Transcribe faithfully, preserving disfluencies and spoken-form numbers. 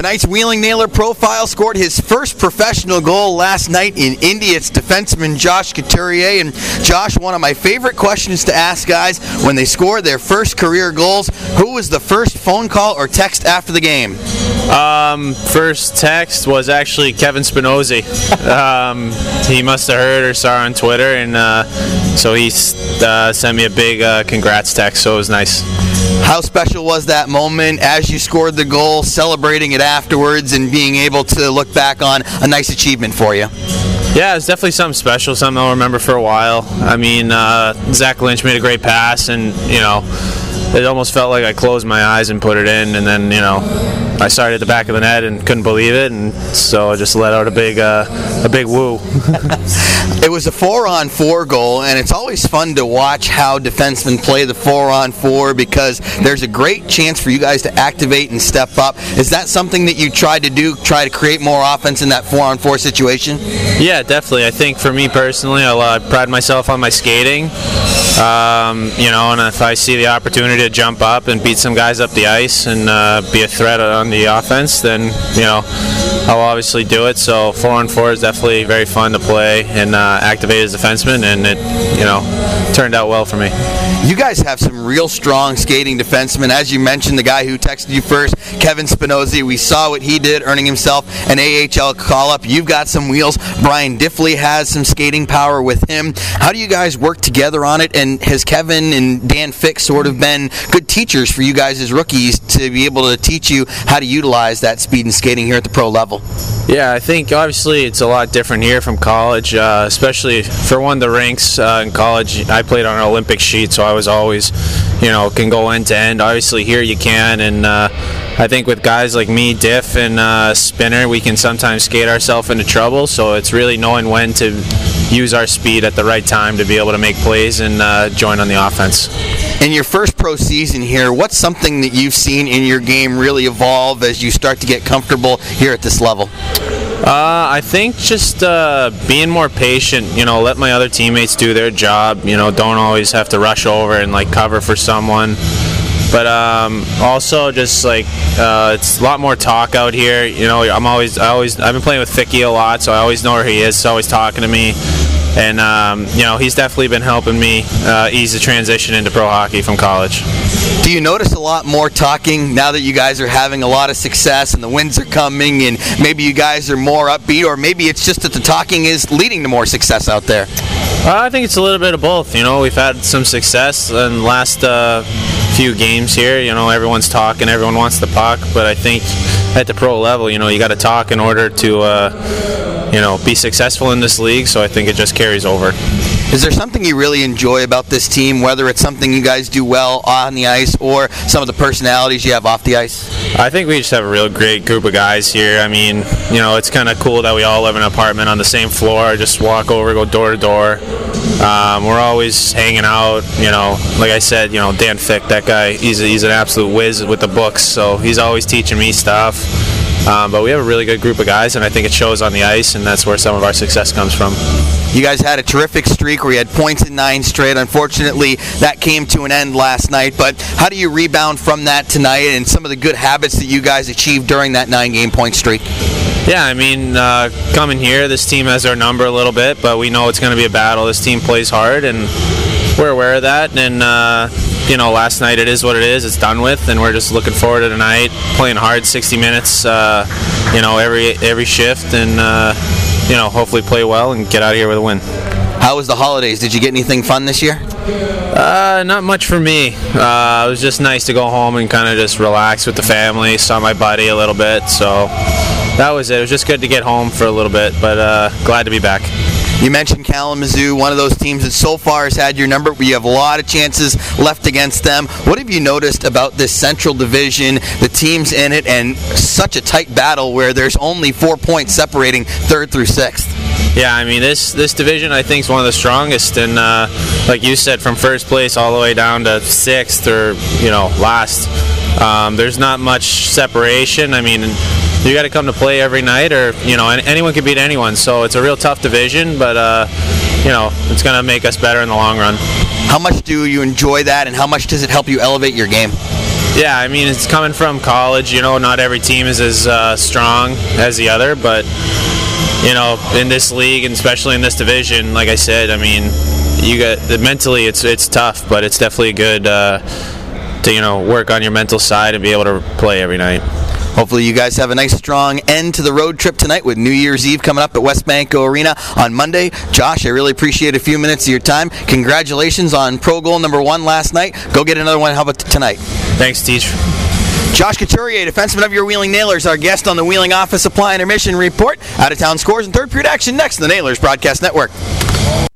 Tonight's Wheeling Nailer profile scored his first professional goal last night in Indy. It's defenseman Josh Couturier. And Josh, one of my favorite questions to ask guys when they score their first career goals, who was the first phone call or text after the game? Um, first text was actually Kevin Spinozzi. um, he must have heard or saw on Twitter, and uh, so he uh, sent me a big uh, congrats text, so it was nice. How special was that moment as you scored the goal, celebrating it afterwards and being able to look back on a nice achievement for you? Yeah, it's definitely something special, something I'll remember for a while. I mean, uh, Zach Lynch made a great pass, and, you know, it almost felt like I closed my eyes and put it in, and then, you know, I started at the back of the net and couldn't believe it, and so I just let out a big uh, a big woo. It was a four on four goal, and it's always fun to watch how defensemen play the four on four because there's a great chance for you guys to activate and step up. Is that something that you tried to do, try to create more offense in that four on four situation? Yeah, definitely. I think for me personally, I uh, pride myself on my skating, um, you know, and if I see the opportunity to jump up and beat some guys up the ice and uh, be a threat on the offense, then, you know, I'll obviously do it. So four on four is definitely very fun to play and uh, activate as a defenseman, and it, you know, turned out well for me. You guys have some real strong skating defensemen. As you mentioned, the guy who texted you first, Kevin Spinozzi, we saw what he did, earning himself an A H L call-up. You've got some wheels. Brian Diffley has some skating power with him. How do you guys work together on it, and has Kevin and Dan Fick sort of been good teachers for you guys as rookies to be able to teach you how to utilize that speed and skating here at the pro level? Yeah, I think obviously it's a lot different here from college, uh, especially for one, the rinks uh, in college. I played on an Olympic sheet, so I was always, you know, can go end to end. Obviously here you can, and uh, I think with guys like me, Diff, and uh, Spinner, we can sometimes skate ourselves into trouble, so it's really knowing when to use our speed at the right time to be able to make plays and uh, join on the offense. In your first pro season here, what's something that you've seen in your game really evolve as you start to get comfortable here at this level? Uh, I think just uh, being more patient, you know, let my other teammates do their job, you know, don't always have to rush over and, like, cover for someone. But um, also just like uh, it's a lot more talk out here. You know, I'm always, I always, I've been playing with Ficky a lot, so I always know where he is. He's always talking to me, and um, you know, he's definitely been helping me uh, ease the transition into pro hockey from college. Do you notice a lot more talking now that you guys are having a lot of success and the wins are coming, and maybe you guys are more upbeat, or maybe it's just that the talking is leading to more success out there? Uh, I think it's a little bit of both. You know, we've had some success in the last uh, few games here. You know, everyone's talking, everyone wants the puck, but I think at the pro level, you know, you got to talk in order to, uh, you know, be successful in this league. So I think it just carries over. Is there something you really enjoy about this team, whether it's something you guys do well on the ice or some of the personalities you have off the ice? I think we just have a real great group of guys here. I mean, you know, it's kind of cool that we all live in an apartment on the same floor, just walk over, go door to door. Um, we're always hanging out, you know. Like I said, you know, Dan Fick, that guy, he's, a, he's an absolute whiz with the books, so he's always teaching me stuff. Um, but we have a really good group of guys, and I think it shows on the ice, and that's where some of our success comes from. You guys had a terrific streak where you had points in nine straight. Unfortunately, that came to an end last night. But how do you rebound from that tonight and some of the good habits that you guys achieved during that nine-game point streak? Yeah, I mean, uh, coming here, this team has our number a little bit, but we know it's going to be a battle. This team plays hard, and we're aware of that. And, uh, you know, last night it is what it is. It's done with, and we're just looking forward to tonight, playing hard sixty minutes, uh, you know, every every shift, and uh, you know, hopefully play well and get out of here with a win. How was the holidays? Did you get anything fun this year? Uh, not much for me. Uh, it was just nice to go home and kind of just relax with the family, saw my buddy a little bit, so that was it. It was just good to get home for a little bit, but uh, glad to be back. You mentioned Kalamazoo, one of those teams that so far has had your number, but you have a lot of chances left against them. What have you noticed about this Central Division, the teams in it, and such a tight battle where there's only four points separating third through sixth? Yeah, I mean, this this division I think is one of the strongest, and uh, like you said, from first place all the way down to sixth or, you know, last, um, there's not much separation. I mean, you got to come to play every night, or, you know, anyone can beat anyone. So it's a real tough division, but uh, you know, it's going to make us better in the long run. How much do you enjoy that, and how much does it help you elevate your game? Yeah, I mean, it's coming from college, you know, not every team is as uh, strong as the other, but, you know, in this league and especially in this division, like I said, I mean, you got mentally it's it's tough, but it's definitely good uh, to, you know, work on your mental side and be able to play every night. Hopefully you guys have a nice strong end to the road trip tonight with New Year's Eve coming up at West Banco Arena on Monday. Josh, I really appreciate a few minutes of your time. Congratulations on pro goal number one last night. Go get another one. How about tonight? Thanks, Teach. Josh Couturier, defenseman of your Wheeling Nailers, our guest on the Wheeling Office Supply Intermission Report. Out-of-town scores and third period action next on the Nailers Broadcast Network.